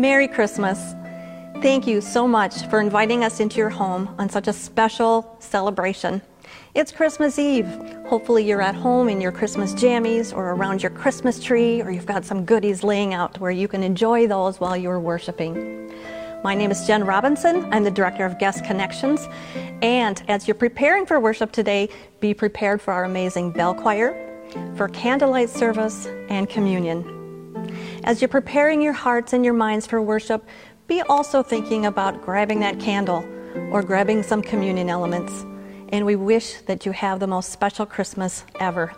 Merry Christmas. Thank you so much for inviting us into your home on such a special celebration. It's Christmas Eve. Hopefully you're at home in your Christmas jammies or around your Christmas tree, or you've got some goodies laying out where you can enjoy those while you're worshiping. My name is Jen Robinson. I'm the Director of Guest Connections. And as you're preparing for worship today, be prepared for our amazing bell choir, for candlelight service, and communion. As you're preparing your hearts and your minds for worship, be also thinking about grabbing that candle or grabbing some communion elements. And we wish that you have the most special Christmas ever.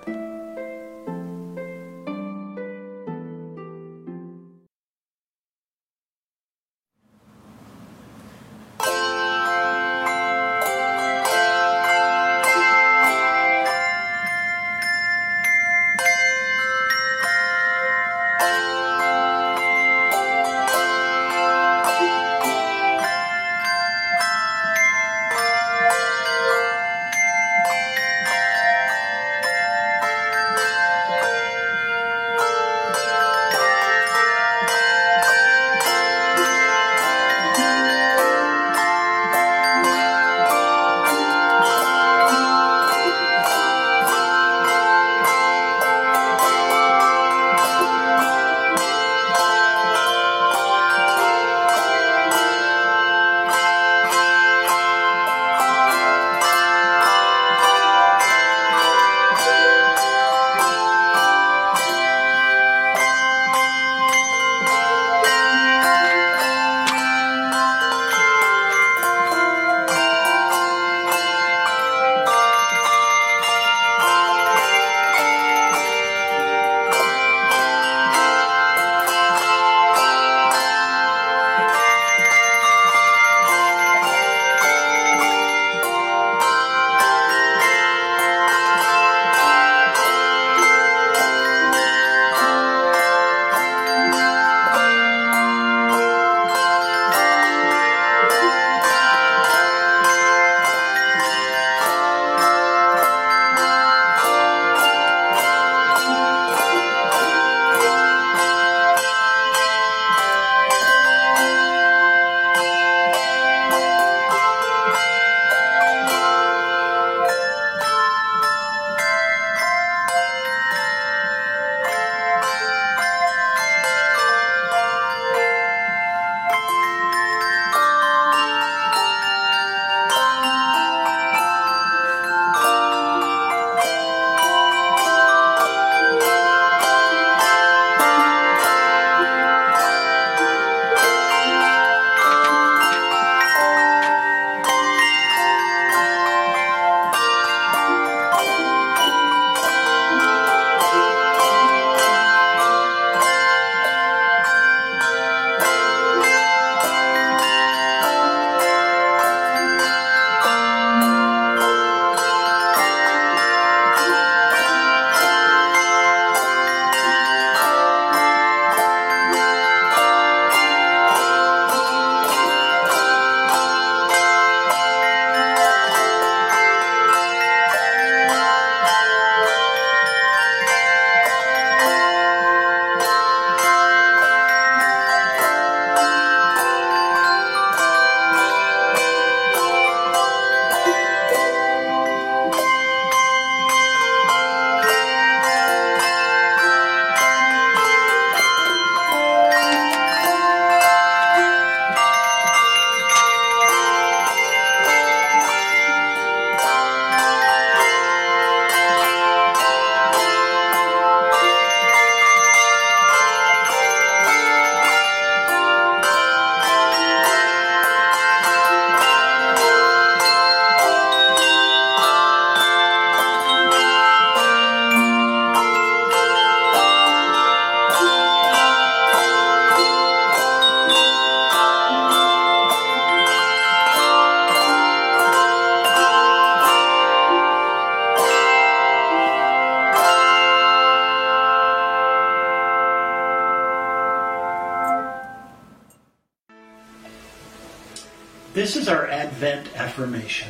This is our Advent affirmation.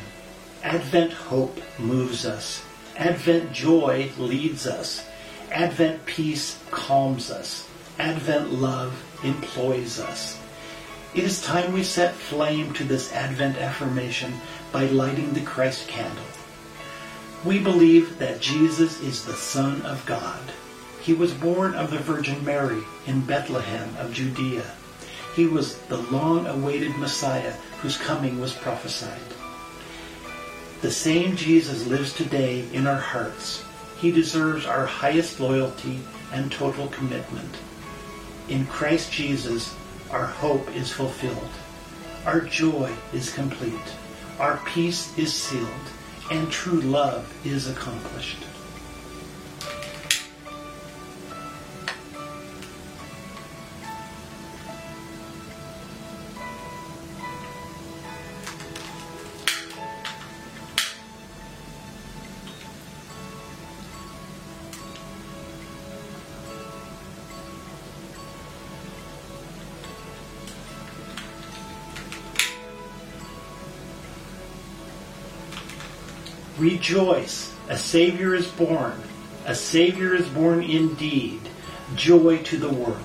Advent hope moves us. Advent joy leads us. Advent peace calms us. Advent love employs us. It is time we set flame to this Advent affirmation by lighting the Christ candle. We believe that Jesus is the Son of God. He was born of the Virgin Mary in Bethlehem of Judea. He was the long-awaited Messiah whose coming was prophesied. The same Jesus lives today in our hearts. He deserves our highest loyalty and total commitment. In Christ Jesus, our hope is fulfilled. Our joy is complete. Our peace is sealed. And true love is accomplished. Rejoice, a Savior is born. A Savior is born indeed. Joy to the world.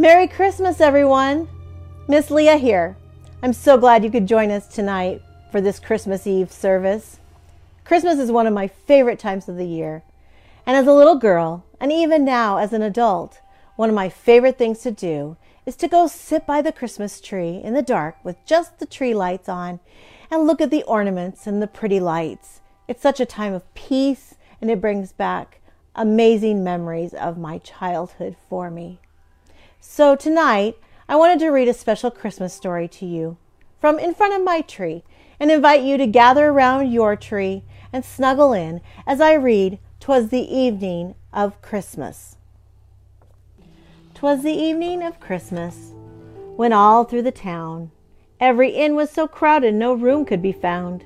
Merry Christmas, everyone. Miss Leah here. I'm so glad you could join us tonight for this Christmas Eve service. Christmas is one of my favorite times of the year. And as a little girl, and even now as an adult, one of my favorite things to do is to go sit by the Christmas tree in the dark with just the tree lights on and look at the ornaments and the pretty lights. It's such a time of peace, and it brings back amazing memories of my childhood for me. So tonight, I wanted to read a special Christmas story to you from in front of my tree and invite you to gather around your tree and snuggle in as I read 'Twas the Evening of Christmas. 'Twas the evening of Christmas, when all through the town every inn was so crowded no room could be found.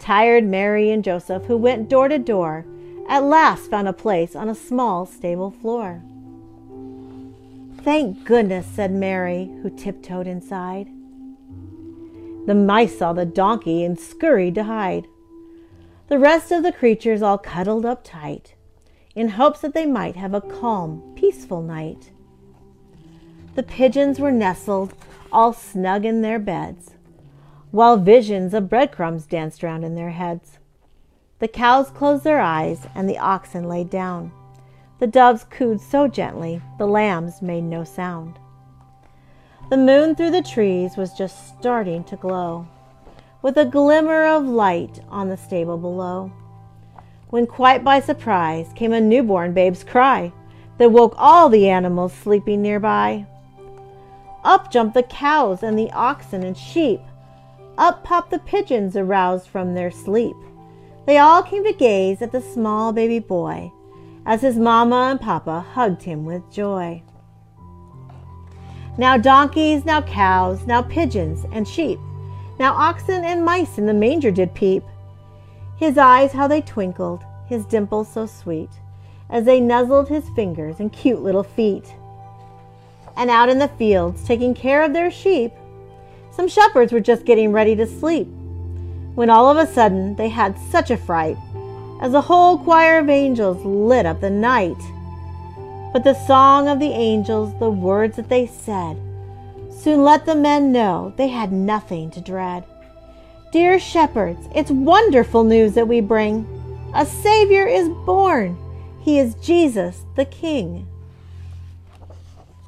Tired Mary and Joseph, who went door to door, at last found a place on a small stable floor. "Thank goodness," said Mary, who tiptoed inside. The mice saw the donkey and scurried to hide. The rest of the creatures all cuddled up tight, in hopes that they might have a calm, peaceful night. The pigeons were nestled, all snug in their beds, while visions of breadcrumbs danced round in their heads. The cows closed their eyes, and the oxen lay down. The doves cooed so gently, the lambs made no sound. The moon through the trees was just starting to glow, with a glimmer of light on the stable below, when quite by surprise came a newborn babe's cry that woke all the animals sleeping nearby. Up jumped the cows and the oxen and sheep. Up popped the pigeons, aroused from their sleep. They all came to gaze at the small baby boy as his mama and papa hugged him with joy. Now donkeys, now cows, now pigeons and sheep, now oxen and mice in the manger did peep. His eyes, how they twinkled, his dimples so sweet, as they nuzzled his fingers and cute little feet. And out in the fields, taking care of their sheep, some shepherds were just getting ready to sleep, when all of a sudden they had such a fright, as a whole choir of angels lit up the night. But the song of the angels, the words that they said, soon let the men know they had nothing to dread. "Dear shepherds, it's wonderful news that we bring. A Savior is born. He is Jesus the King."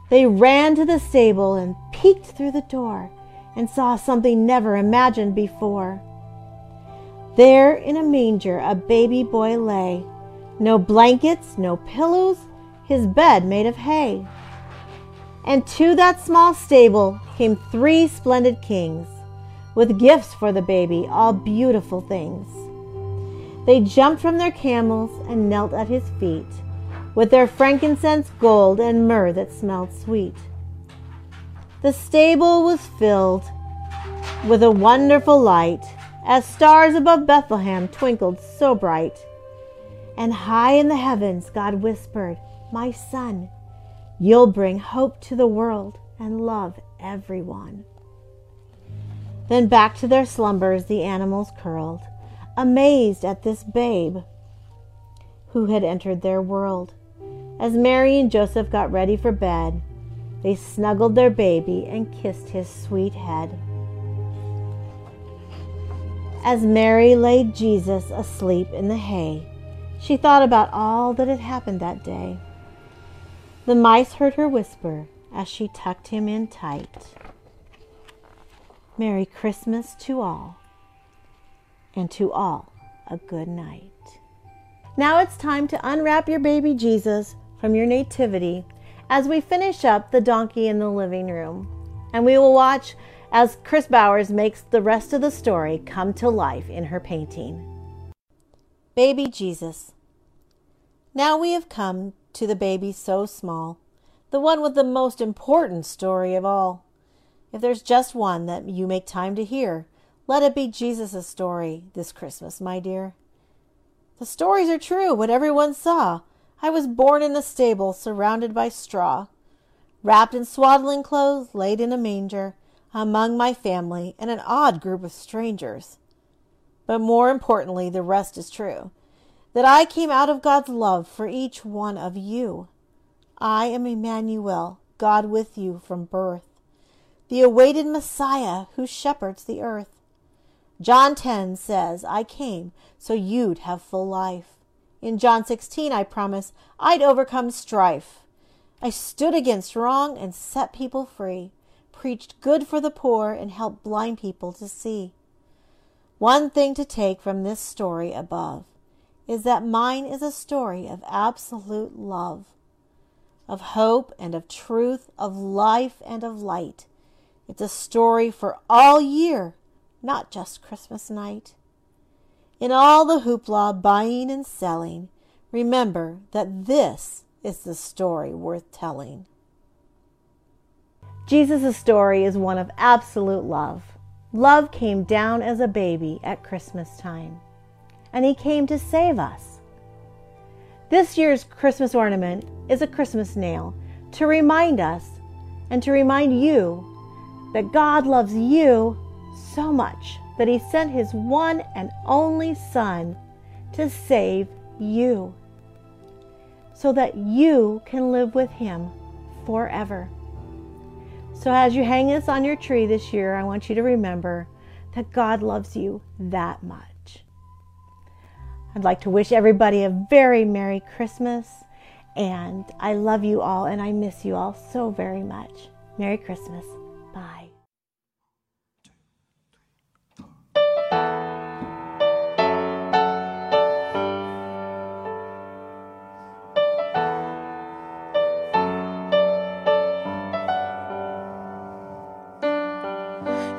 They ran to the stable and peeked through the door and saw something never imagined before. There in a manger a baby boy lay. No blankets, no pillows, his bed made of hay. And to that small stable came three splendid kings, with gifts for the baby, all beautiful things. They jumped from their camels and knelt at his feet, with their frankincense, gold, and myrrh that smelled sweet. The stable was filled with a wonderful light, as stars above Bethlehem twinkled so bright. And high in the heavens God whispered, "My son, you'll bring hope to the world and love everyone." Then back to their slumbers the animals curled, amazed at this babe who had entered their world. As Mary and Joseph got ready for bed, they snuggled their baby and kissed his sweet head. As Mary laid Jesus asleep in the hay, she thought about all that had happened that day. The mice heard her whisper as she tucked him in tight, "Merry Christmas to all, and to all a good night." Now it's time to unwrap your baby Jesus from your nativity as we finish up the donkey in the living room. And we will watch as Chris Bowers makes the rest of the story come to life in her painting. Baby Jesus. Now we have come to the baby so small, the one with the most important story of all. If there's just one that you make time to hear, let it be Jesus' story this Christmas, my dear. The stories are true, what everyone saw. I was born in a stable surrounded by straw, wrapped in swaddling clothes, laid in a manger, among my family and an odd group of strangers. But more importantly, the rest is true, that I came out of God's love for each one of you. I am Emmanuel, God with you from birth, the awaited Messiah who shepherds the earth. John 10 says, I came so you'd have full life. In John 16, I promised I'd overcome strife. I stood against wrong and set people free, preached good for the poor and helped blind people to see. One thing to take from this story above is that mine is a story of absolute love, of hope and of truth, of life and of light. It's a story for all year, not just Christmas night. In all the hoopla, buying and selling, remember that this is the story worth telling. Jesus' story is one of absolute love. Love came down as a baby at Christmas time, and he came to save us. This year's Christmas ornament is a Christmas nail to remind us and to remind you that God loves you so much that he sent his one and only Son to save you, so that you can live with him forever. So as you hang this on your tree this year, I want you to remember that God loves you that much. I'd like to wish everybody a very Merry Christmas, and I love you all and I miss you all so very much. Merry Christmas. Bye.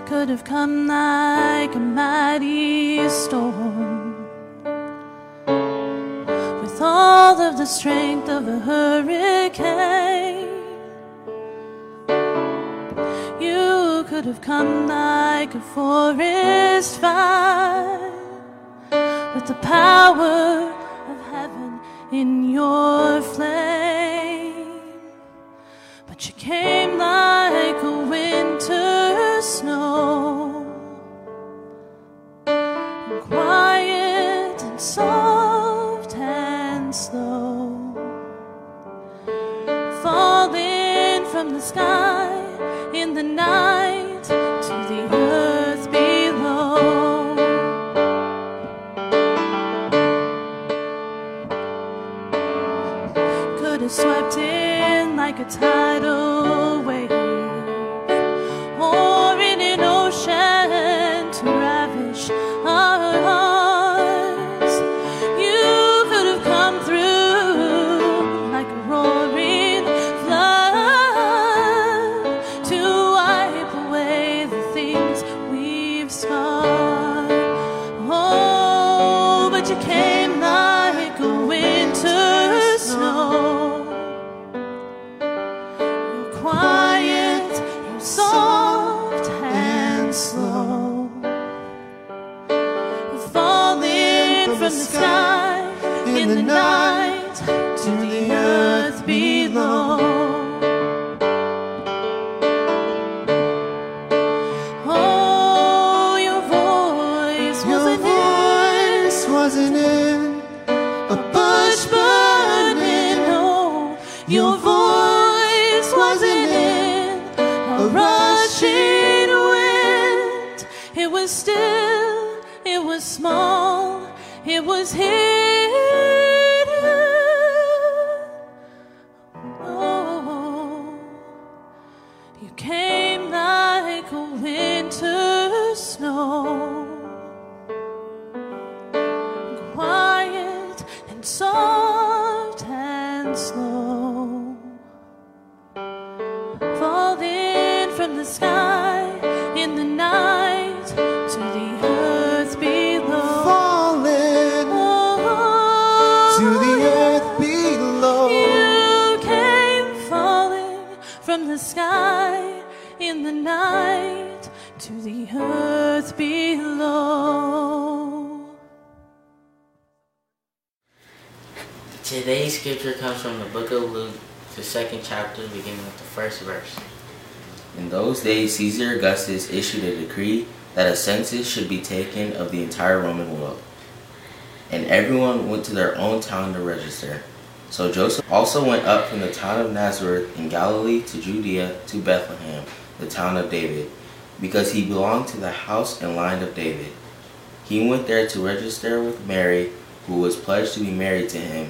Could have come like a mighty storm, with all of the strength of a hurricane. You could have come like a forest fire, with the power of heaven in your flame. But you came like a winter snow, and quiet and soft and slow, falling from the sky in the night to the earth below. Could have swept in like a tidal wave, to the earth below. Today's scripture comes from the book of Luke, the 2nd chapter, beginning with the 1st verse. In those days, Caesar Augustus issued a decree that a census should be taken of the entire Roman world, and everyone went to their own town to register. So Joseph also went up from the town of Nazareth in Galilee to Judea to Bethlehem, the town of David, because he belonged to the house and line of David. He went there to register with Mary, who was pledged to be married to him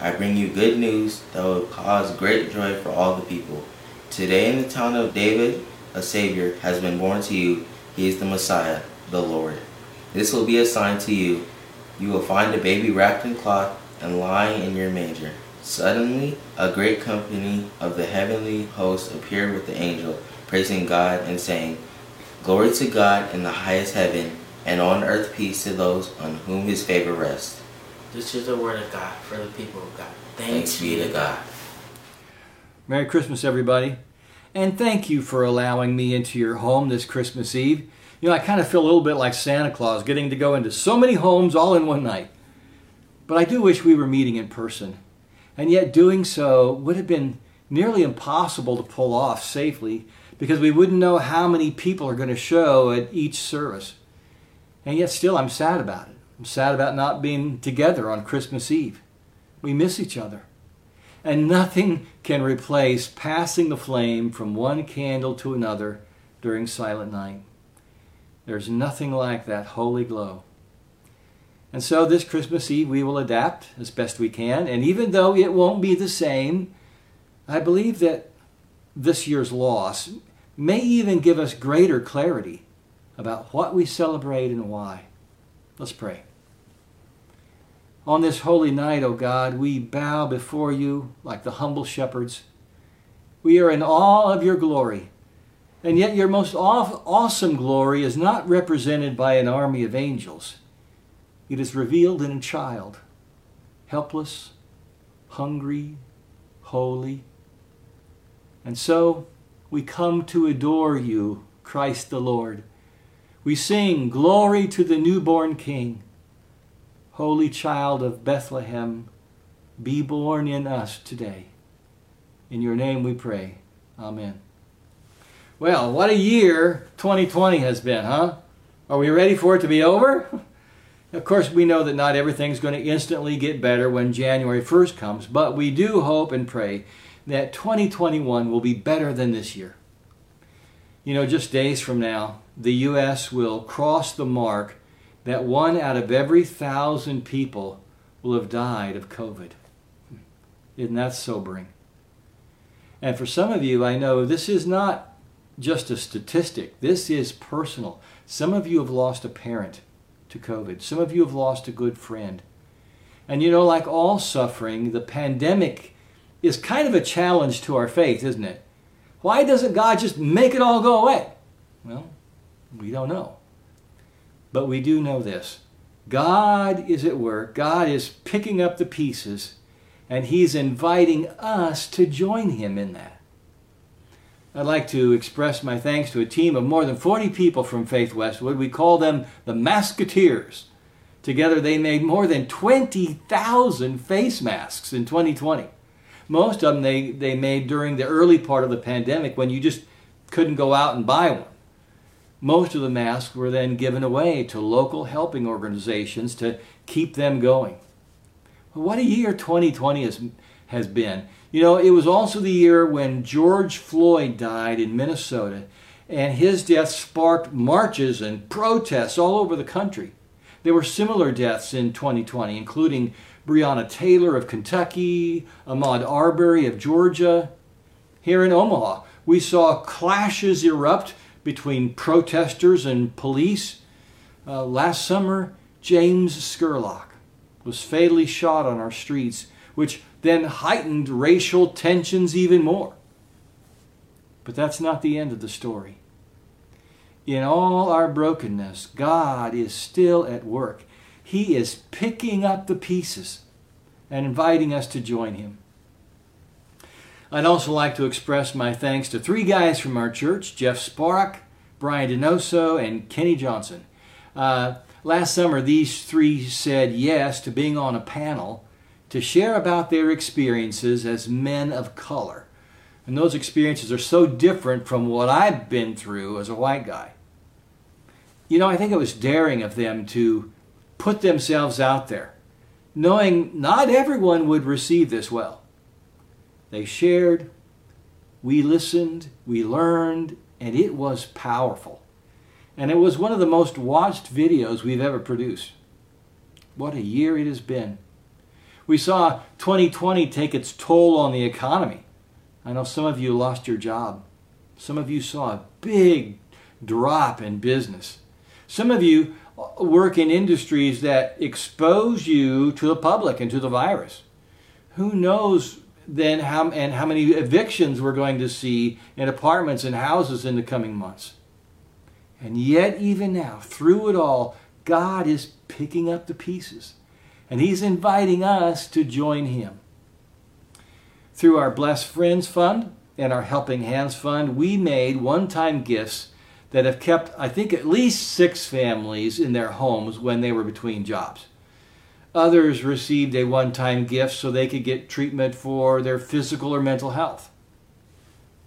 I bring you good news that will cause great joy for all the people. Today in the town of David, a Savior has been born to you. He is the Messiah, the Lord. This will be a sign to you. You will find a baby wrapped in cloth and lying in your manger." Suddenly, a great company of the heavenly host appeared with the angel, praising God and saying, "Glory to God in the highest heaven, and on earth peace to those on whom his favor rests." This is the word of God for the people of God. Thanks be to God. Merry Christmas, everybody. And thank you for allowing me into your home this Christmas Eve. You know, I kind of feel a little bit like Santa Claus, getting to go into so many homes all in one night. But I do wish we were meeting in person. And yet doing so would have been nearly impossible to pull off safely, because we wouldn't know how many people are going to show at each service. And yet still I'm sad about it. I'm sad about not being together on Christmas Eve. We miss each other. And nothing can replace passing the flame from one candle to another during Silent Night. There's nothing like that holy glow. And so this Christmas Eve we will adapt as best we can. And even though it won't be the same, I believe that this year's loss may even give us greater clarity about what we celebrate and why. Let's pray. On this holy night, O God, we bow before you like the humble shepherds. We are in awe of your glory. And yet your most awesome glory is not represented by an army of angels. It is revealed in a child, helpless, hungry, holy. And so we come to adore you, Christ the Lord. We sing, "Glory to the newborn King. Holy child of Bethlehem, be born in us today." In your name we pray. Amen. Well, what a year 2020 has been, huh? Are we ready for it to be over? Of course, we know that not everything's going to instantly get better when January 1st comes, but we do hope and pray that 2021 will be better than this year. You know, just days from now, the U.S. will cross the mark that 1 out of every 1,000 people will have died of COVID. Isn't that sobering? And for some of you, I know this is not just a statistic. This is personal. Some of you have lost a parent to COVID. Some of you have lost a good friend. And you know, like all suffering, the pandemic is kind of a challenge to our faith, isn't it? Why doesn't God just make it all go away? Well, we don't know. But we do know this. God is at work. God is picking up the pieces, and he's inviting us to join him in that. I'd like to express my thanks to a team of more than 40 people from Faith Westwood. We call them the Masketeers. Together they made more than 20,000 face masks in 2020. Most of them they made during the early part of the pandemic, when you just couldn't go out and buy one. Most of the masks were then given away to local helping organizations to keep them going. What a year 2020 has been. You know, it was also the year when George Floyd died in Minnesota, and his death sparked marches and protests all over the country. There were similar deaths in 2020, including Breonna Taylor of Kentucky, Ahmaud Arbery of Georgia. Here in Omaha, we saw clashes erupt between protesters and police. Last summer, James Skurlock was fatally shot on our streets, which then heightened racial tensions even more. But that's not the end of the story. In all our brokenness, God is still at work. He is picking up the pieces and inviting us to join him. I'd also like to express my thanks to three guys from our church, Jeff Spark, Brian DeNoso, and Kenny Johnson. Last summer, these three said yes to being on a panel to share about their experiences as men of color. And those experiences are so different from what I've been through as a white guy. You know, I think it was daring of them to put themselves out there, knowing not everyone would receive this well. They shared, we listened, we learned, and it was powerful. And it was one of the most watched videos we've ever produced. What a year it has been. We saw 2020 take its toll on the economy. I know some of you lost your job. Some of you saw a big drop in business. Some of you work in industries that expose you to the public and to the virus. Who knows then how many evictions we're going to see in apartments and houses in the coming months. And yet, even now, through it all, God is picking up the pieces. And He's inviting us to join Him. Through our Blessed Friends Fund and our Helping Hands Fund, we made one-time gifts that have kept, I think, at least 6 families in their homes when they were between jobs. Others received a one-time gift so they could get treatment for their physical or mental health.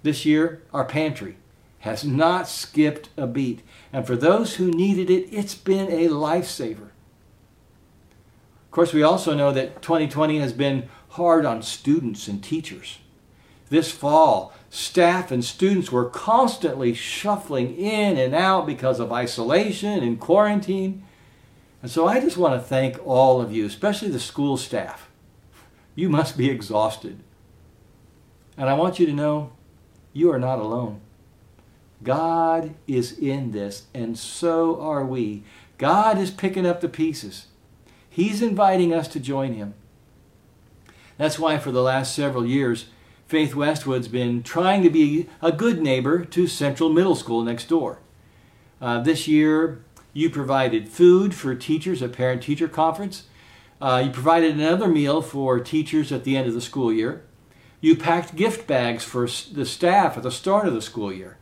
This year, our pantry has not skipped a beat. And for those who needed it, it's been a lifesaver. Of course, we also know that 2020 has been hard on students and teachers. This fall, staff and students were constantly shuffling in and out because of isolation and quarantine. And so I just want to thank all of you, especially the school staff. You must be exhausted. And I want you to know, you are not alone. God is in this, and so are we. God is picking up the pieces. He's inviting us to join Him. That's why for the last several years, Faith Westwood's been trying to be a good neighbor to Central Middle School next door. This year, you provided food for teachers at Parent-Teacher Conference. You provided another meal for teachers at the end of the school year. You packed gift bags for the staff at the start of the school year.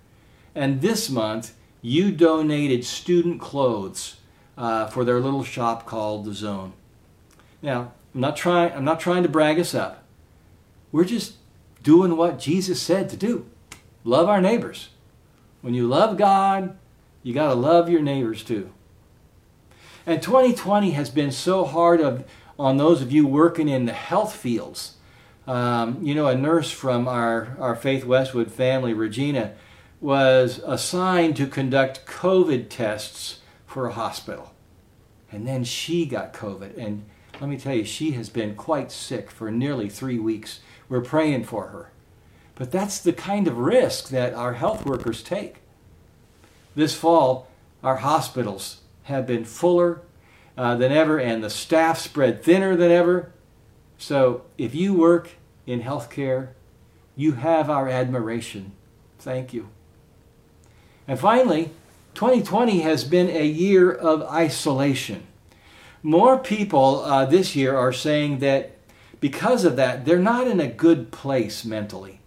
And this month, you donated student clothes for their little shop called The Zone. Now, I'm not trying to brag us up. We're just doing what Jesus said to do. Love our neighbors. When you love God, you got to love your neighbors too. And 2020 has been so hard on those of you working in the health fields. You know, a nurse from our Faith Westwood family, Regina, was assigned to conduct COVID tests for a hospital. And then she got COVID. And let me tell you, she has been quite sick for nearly 3 weeks. We're praying for her. But that's the kind of risk that our health workers take. This fall, our hospitals have been fuller than ever, and the staff spread thinner than ever. So if you work in healthcare, you have our admiration. Thank you. And finally, 2020 has been a year of isolation. More people this year are saying that because of that, they're not in a good place mentally.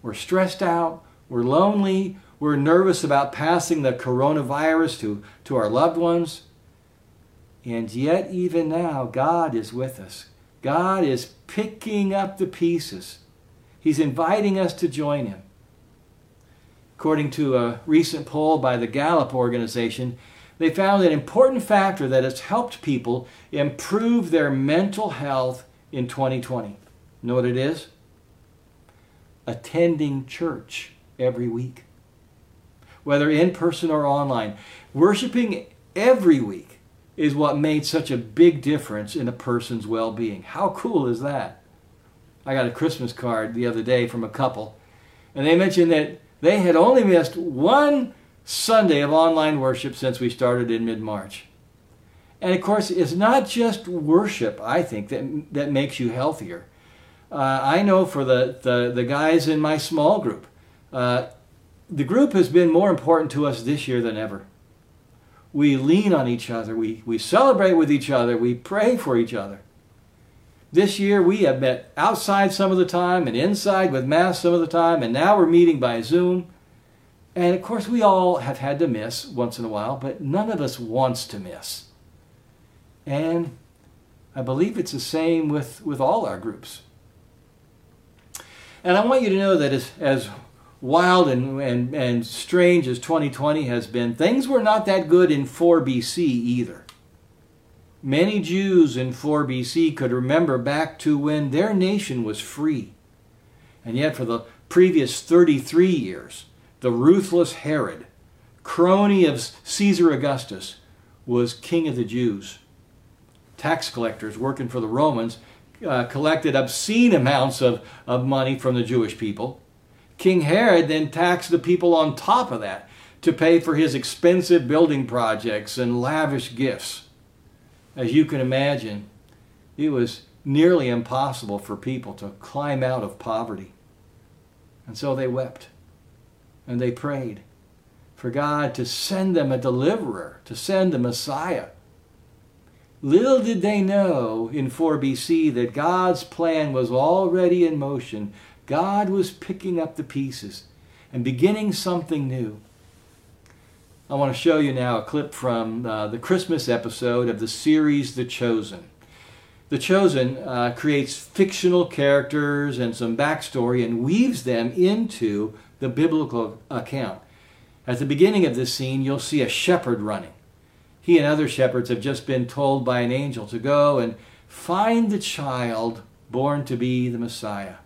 We're stressed out, we're lonely, we're nervous about passing the coronavirus to our loved ones. And yet, even now, God is with us. God is picking up the pieces. He's inviting us to join Him. According to a recent poll by the Gallup organization, they found an important factor that has helped people improve their mental health in 2020. Know what it is? Attending church every week, whether in person or online. Worshiping every week is what made such a big difference in a person's well-being. How cool is that? I got a Christmas card the other day from a couple, and they mentioned that they had only missed one Sunday of online worship since we started in mid-March. And of course, it's not just worship, I think, that makes you healthier. I know for the guys in my small group, the group has been more important to us this year than ever. We lean on each other. We celebrate with each other. We pray for each other. This year we have met outside some of the time and inside with masks some of the time, and now we're meeting by Zoom. And of course we all have had to miss once in a while, but none of us wants to miss. And I believe it's the same with all our groups. And I want you to know that as wild and strange as 2020 has been, things were not that good in 4 BC either. Many Jews in 4 BC could remember back to when their nation was free. And yet for the previous 33 years, the ruthless Herod, crony of Caesar Augustus, was king of the Jews. Tax collectors working for the Romans collected obscene amounts of money from the Jewish people. King Herod then taxed the people on top of that to pay for his expensive building projects and lavish gifts. As you can imagine, it was nearly impossible for people to climb out of poverty. And so they wept and they prayed for God to send them a deliverer, to send a Messiah. Little did they know in 4 BC that God's plan was already in motion. God was picking up the pieces and beginning something new. I want to show you now a clip from the Christmas episode of the series The Chosen. The Chosen creates fictional characters and some backstory and weaves them into the biblical account. At the beginning of this scene, you'll see a shepherd running. He and other shepherds have just been told by an angel to go and find the child born to be the Messiah.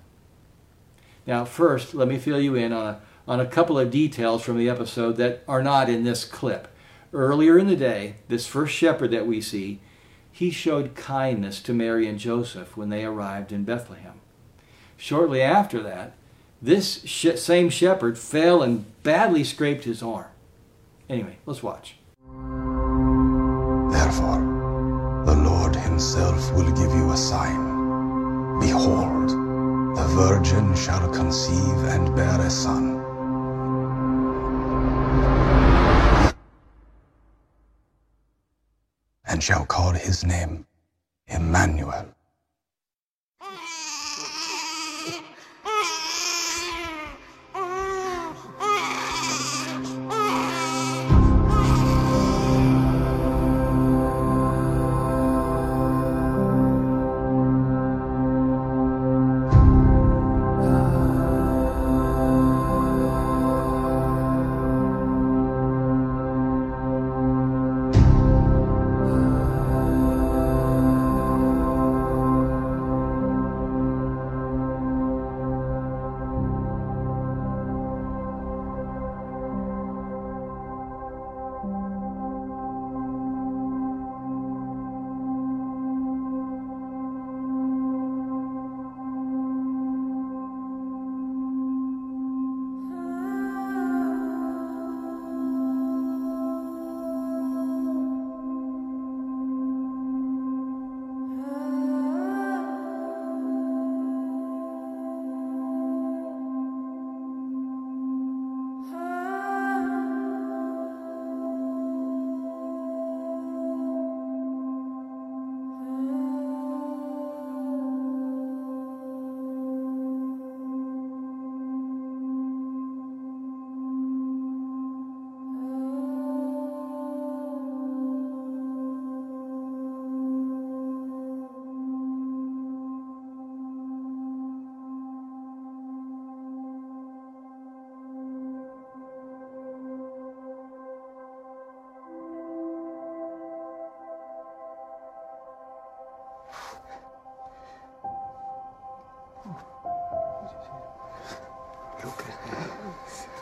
Now, first, let me fill you in on a couple of details from the episode that are not in this clip. Earlier in the day, this first shepherd that we see, he showed kindness to Mary and Joseph when they arrived in Bethlehem. Shortly after that, this same shepherd fell and badly scraped his arm. Anyway, let's watch. Therefore, the Lord himself will give you a sign. Behold, the virgin shall conceive and bear a son. And shall call his name Emmanuel.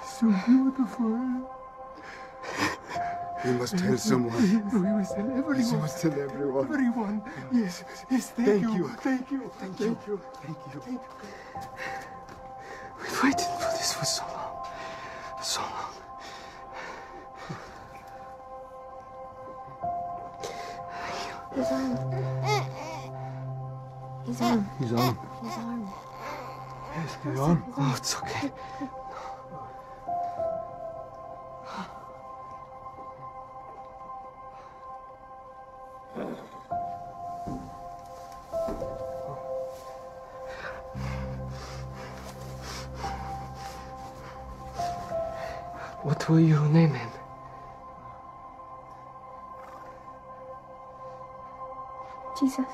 So beautiful. We must tell someone. We must tell everyone. Yes, we must tell everyone. Everyone. Yes. Yes. Thank you. Thank you. Thank you. Thank you. Thank you. Thank you. We've waited for this for so long. So long. He's on. Yes, he's on. Oh, it's okay. What will you name him? Jesus.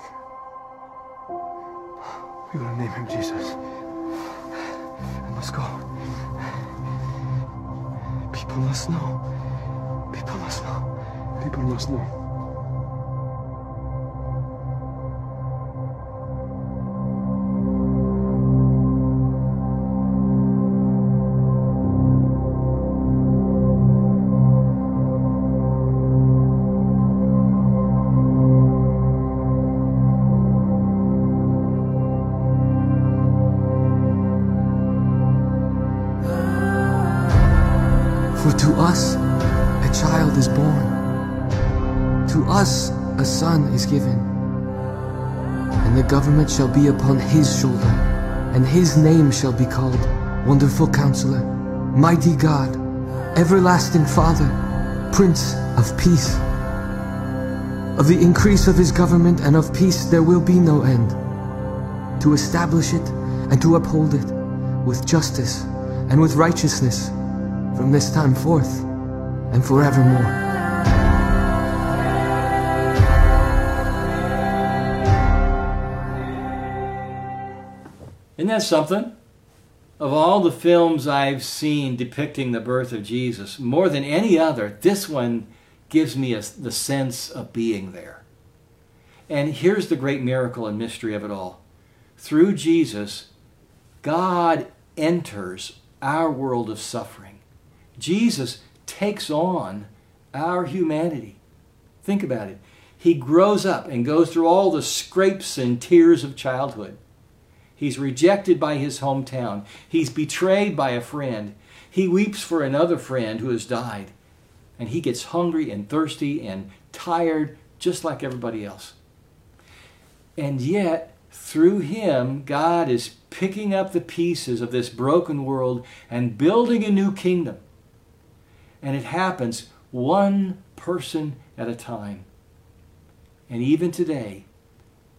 We will name him Jesus. I must go. People must know. People must know. People must know. Given, and the government shall be upon his shoulder, and his name shall be called Wonderful Counselor, Mighty God, Everlasting Father, Prince of Peace. Of the increase of his government and of peace there will be no end, to establish it and to uphold it with justice and with righteousness from this time forth and forevermore. Isn't that something? Of all the films I've seen depicting the birth of Jesus, more than any other, this one gives me the sense of being there. And here's the great miracle and mystery of it all. Through Jesus, God enters our world of suffering. Jesus takes on our humanity. Think about it. He grows up and goes through all the scrapes and tears of childhood. He's rejected by his hometown. He's betrayed by a friend. He weeps for another friend who has died. And he gets hungry and thirsty and tired, just like everybody else. And yet, through him, God is picking up the pieces of this broken world and building a new kingdom. And it happens one person at a time. And even today,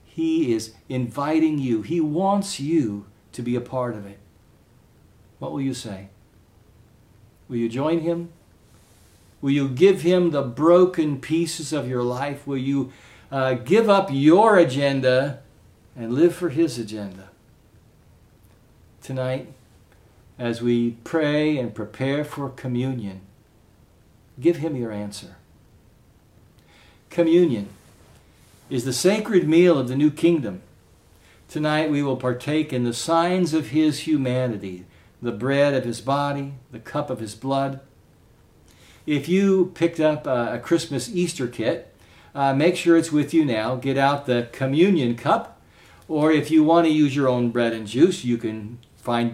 he is inviting you. He wants you to be a part of it. What will you say? Will you join him? Will you give him the broken pieces of your life? Will you give up your agenda and live for his agenda? Tonight, as we pray and prepare for communion, give him your answer. Communion is the sacred meal of the new kingdom. Tonight we will partake in the signs of his humanity, the bread of his body, the cup of his blood. If you picked up a Christmas Easter kit, make sure it's with you now. Get out the communion cup, or if you want to use your own bread and juice, you can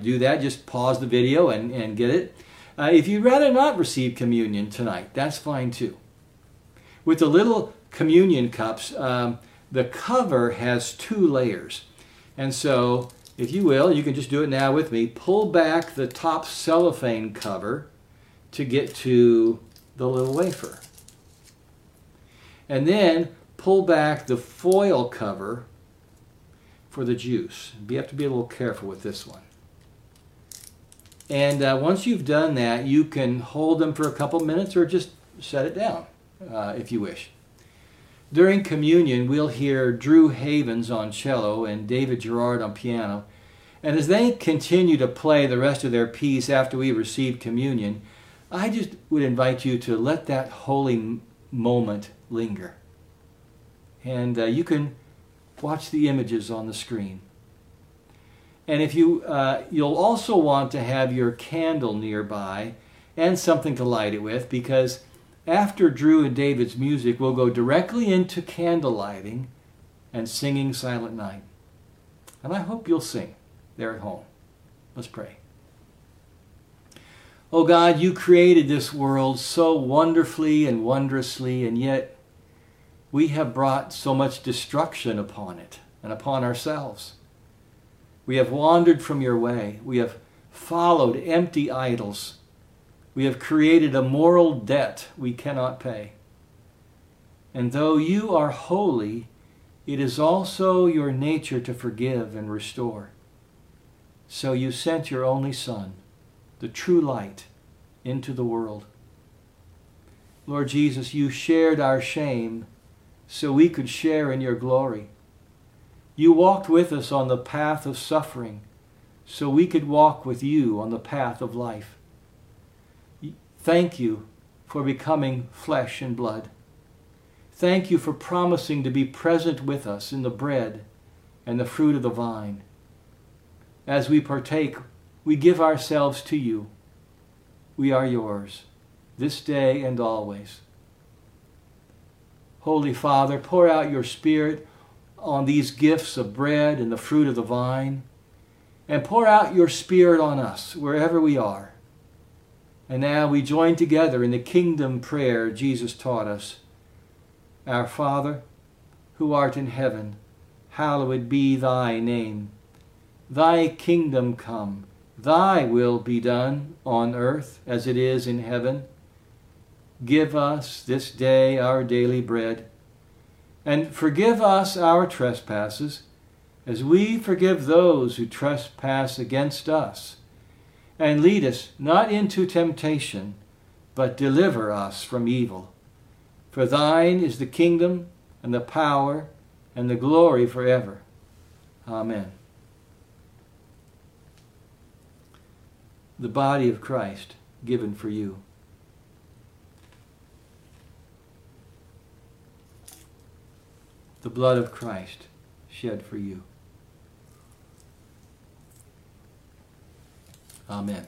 do that. Just pause the video and get it. If you'd rather not receive communion tonight, that's fine too. With the little communion cups, the cover has two layers. And so, if you will, you can just do it now with me, pull back the top cellophane cover to get to the little wafer. And then pull back the foil cover for the juice. You have to be a little careful with this one. And once you've done that, you can hold them for a couple minutes or just set it down if you wish. During communion, we'll hear Drew Havens on cello and David Gerard on piano. And as they continue to play the rest of their piece after we receive communion, I just would invite you to let that holy moment linger. And you can watch the images on the screen. And if you'll also want to have your candle nearby and something to light it with, because after Drew and David's music, we'll go directly into candle lighting and singing Silent Night. And I hope you'll sing there at home. Let's pray. Oh God, you created this world so wonderfully and wondrously, and yet we have brought so much destruction upon it and upon ourselves. We have wandered from your way. We have followed empty idols. We have created a moral debt we cannot pay. And though you are holy, it is also your nature to forgive and restore. So you sent your only Son, the true light, into the world. Lord Jesus, you shared our shame so we could share in your glory. You walked with us on the path of suffering so we could walk with you on the path of life. Thank you for becoming flesh and blood. Thank you for promising to be present with us in the bread and the fruit of the vine. As we partake, we give ourselves to you. We are yours, this day and always. Holy Father, pour out your Spirit on these gifts of bread and the fruit of the vine, and pour out your Spirit on us wherever we are. And now we join together in the kingdom prayer Jesus taught us. Our Father, who art in heaven, hallowed be thy name. Thy kingdom come, thy will be done on earth as it is in heaven. Give us this day our daily bread, and forgive us our trespasses, as we forgive those who trespass against us. And lead us not into temptation, but deliver us from evil. For thine is the kingdom, and the power, and the glory forever. Amen. The body of Christ given for you. The blood of Christ shed for you. Amen.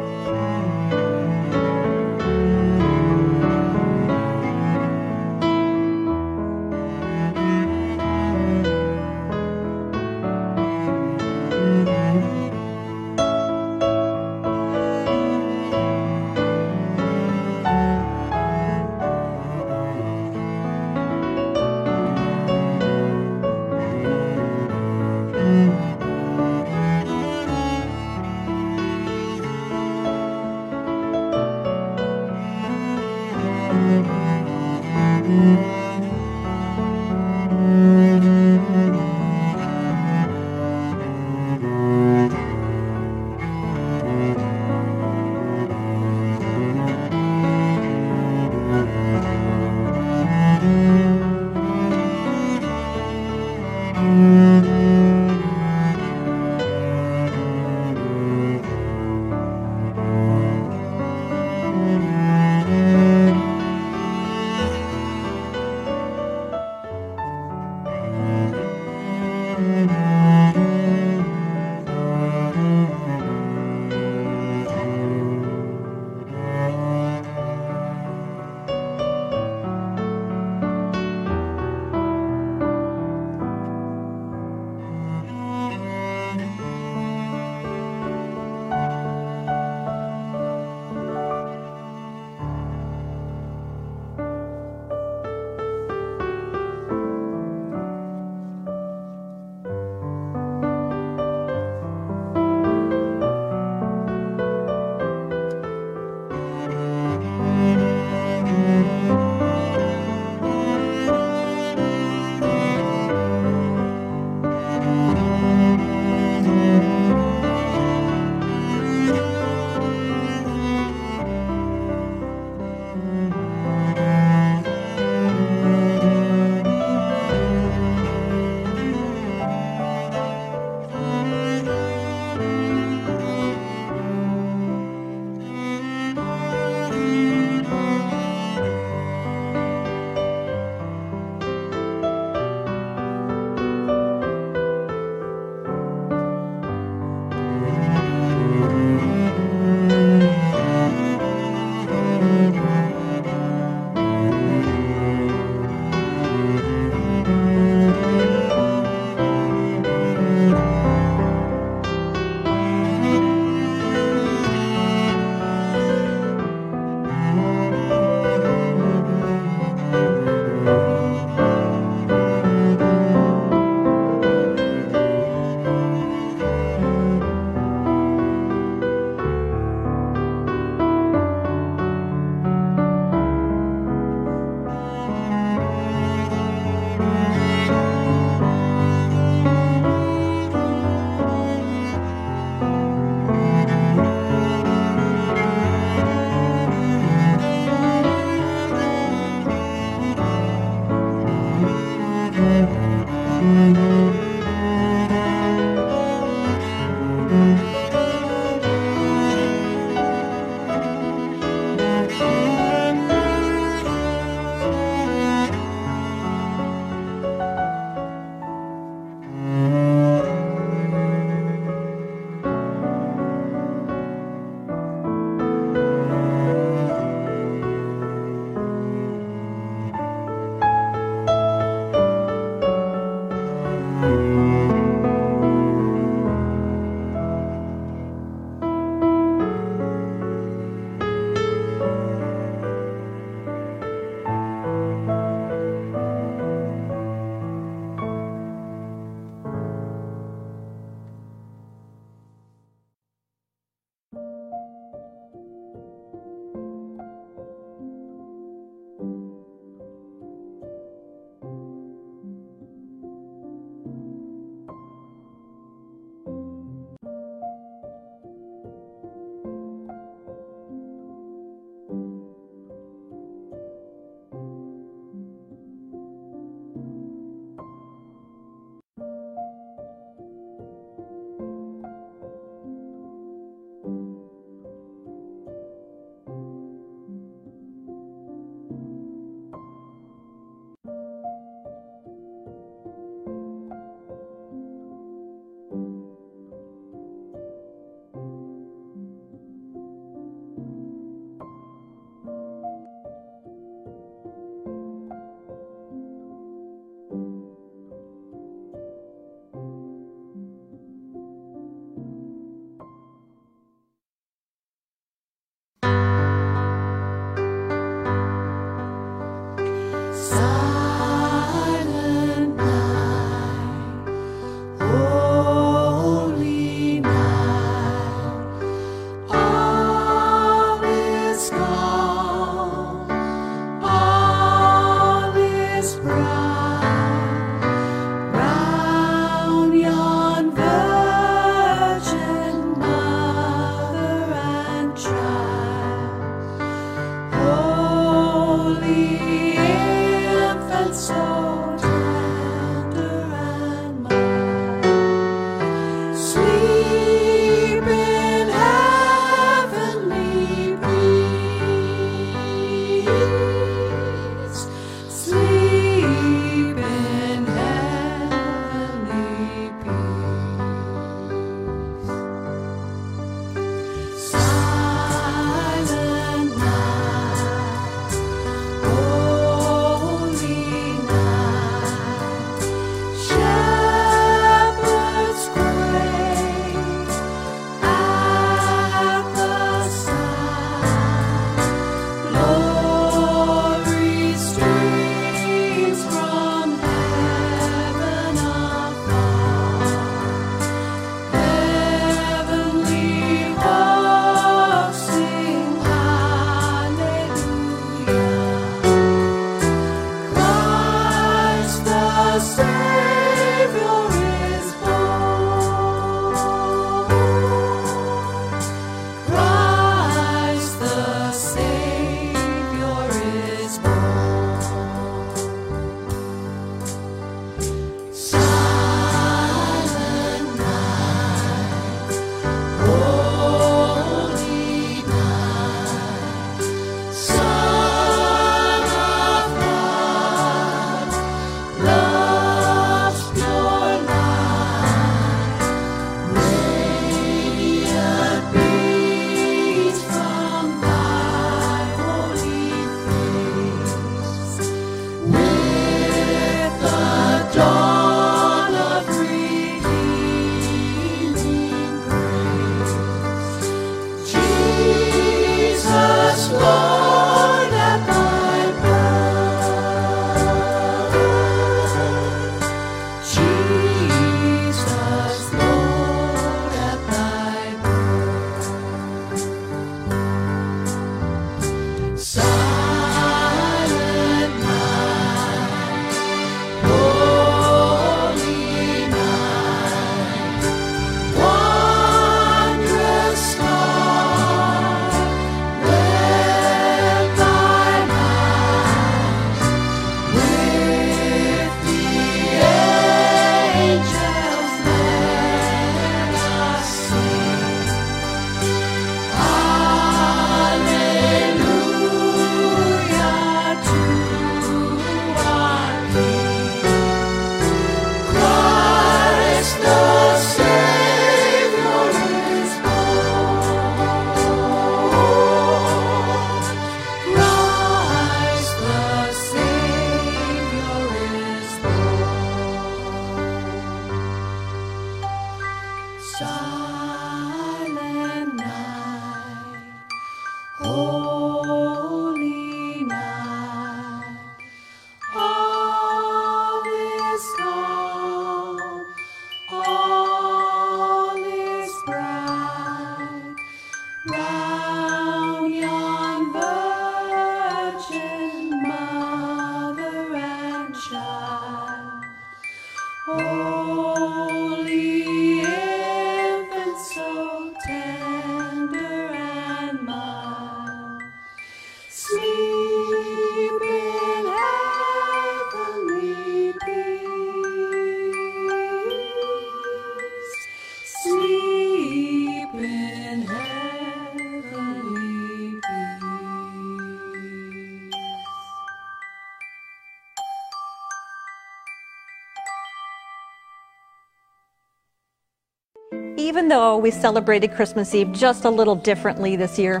Even though we celebrated Christmas Eve just a little differently this year,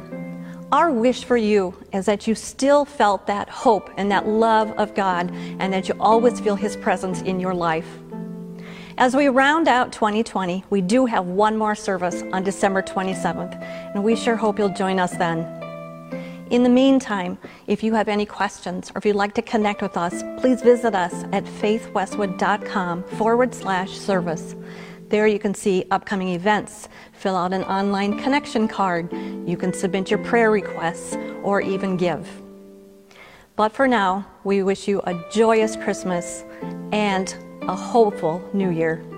our wish for you is that you still felt that hope and that love of God, and that you always feel His presence in your life. As we round out 2020, we do have one more service on December 27th, and we sure hope you'll join us then. In the meantime, if you have any questions or if you'd like to connect with us, please visit us at faithwestwood.com/service. There you can see upcoming events, fill out an online connection card, you can submit your prayer requests, or even give. But for now, we wish you a joyous Christmas and a hopeful New Year.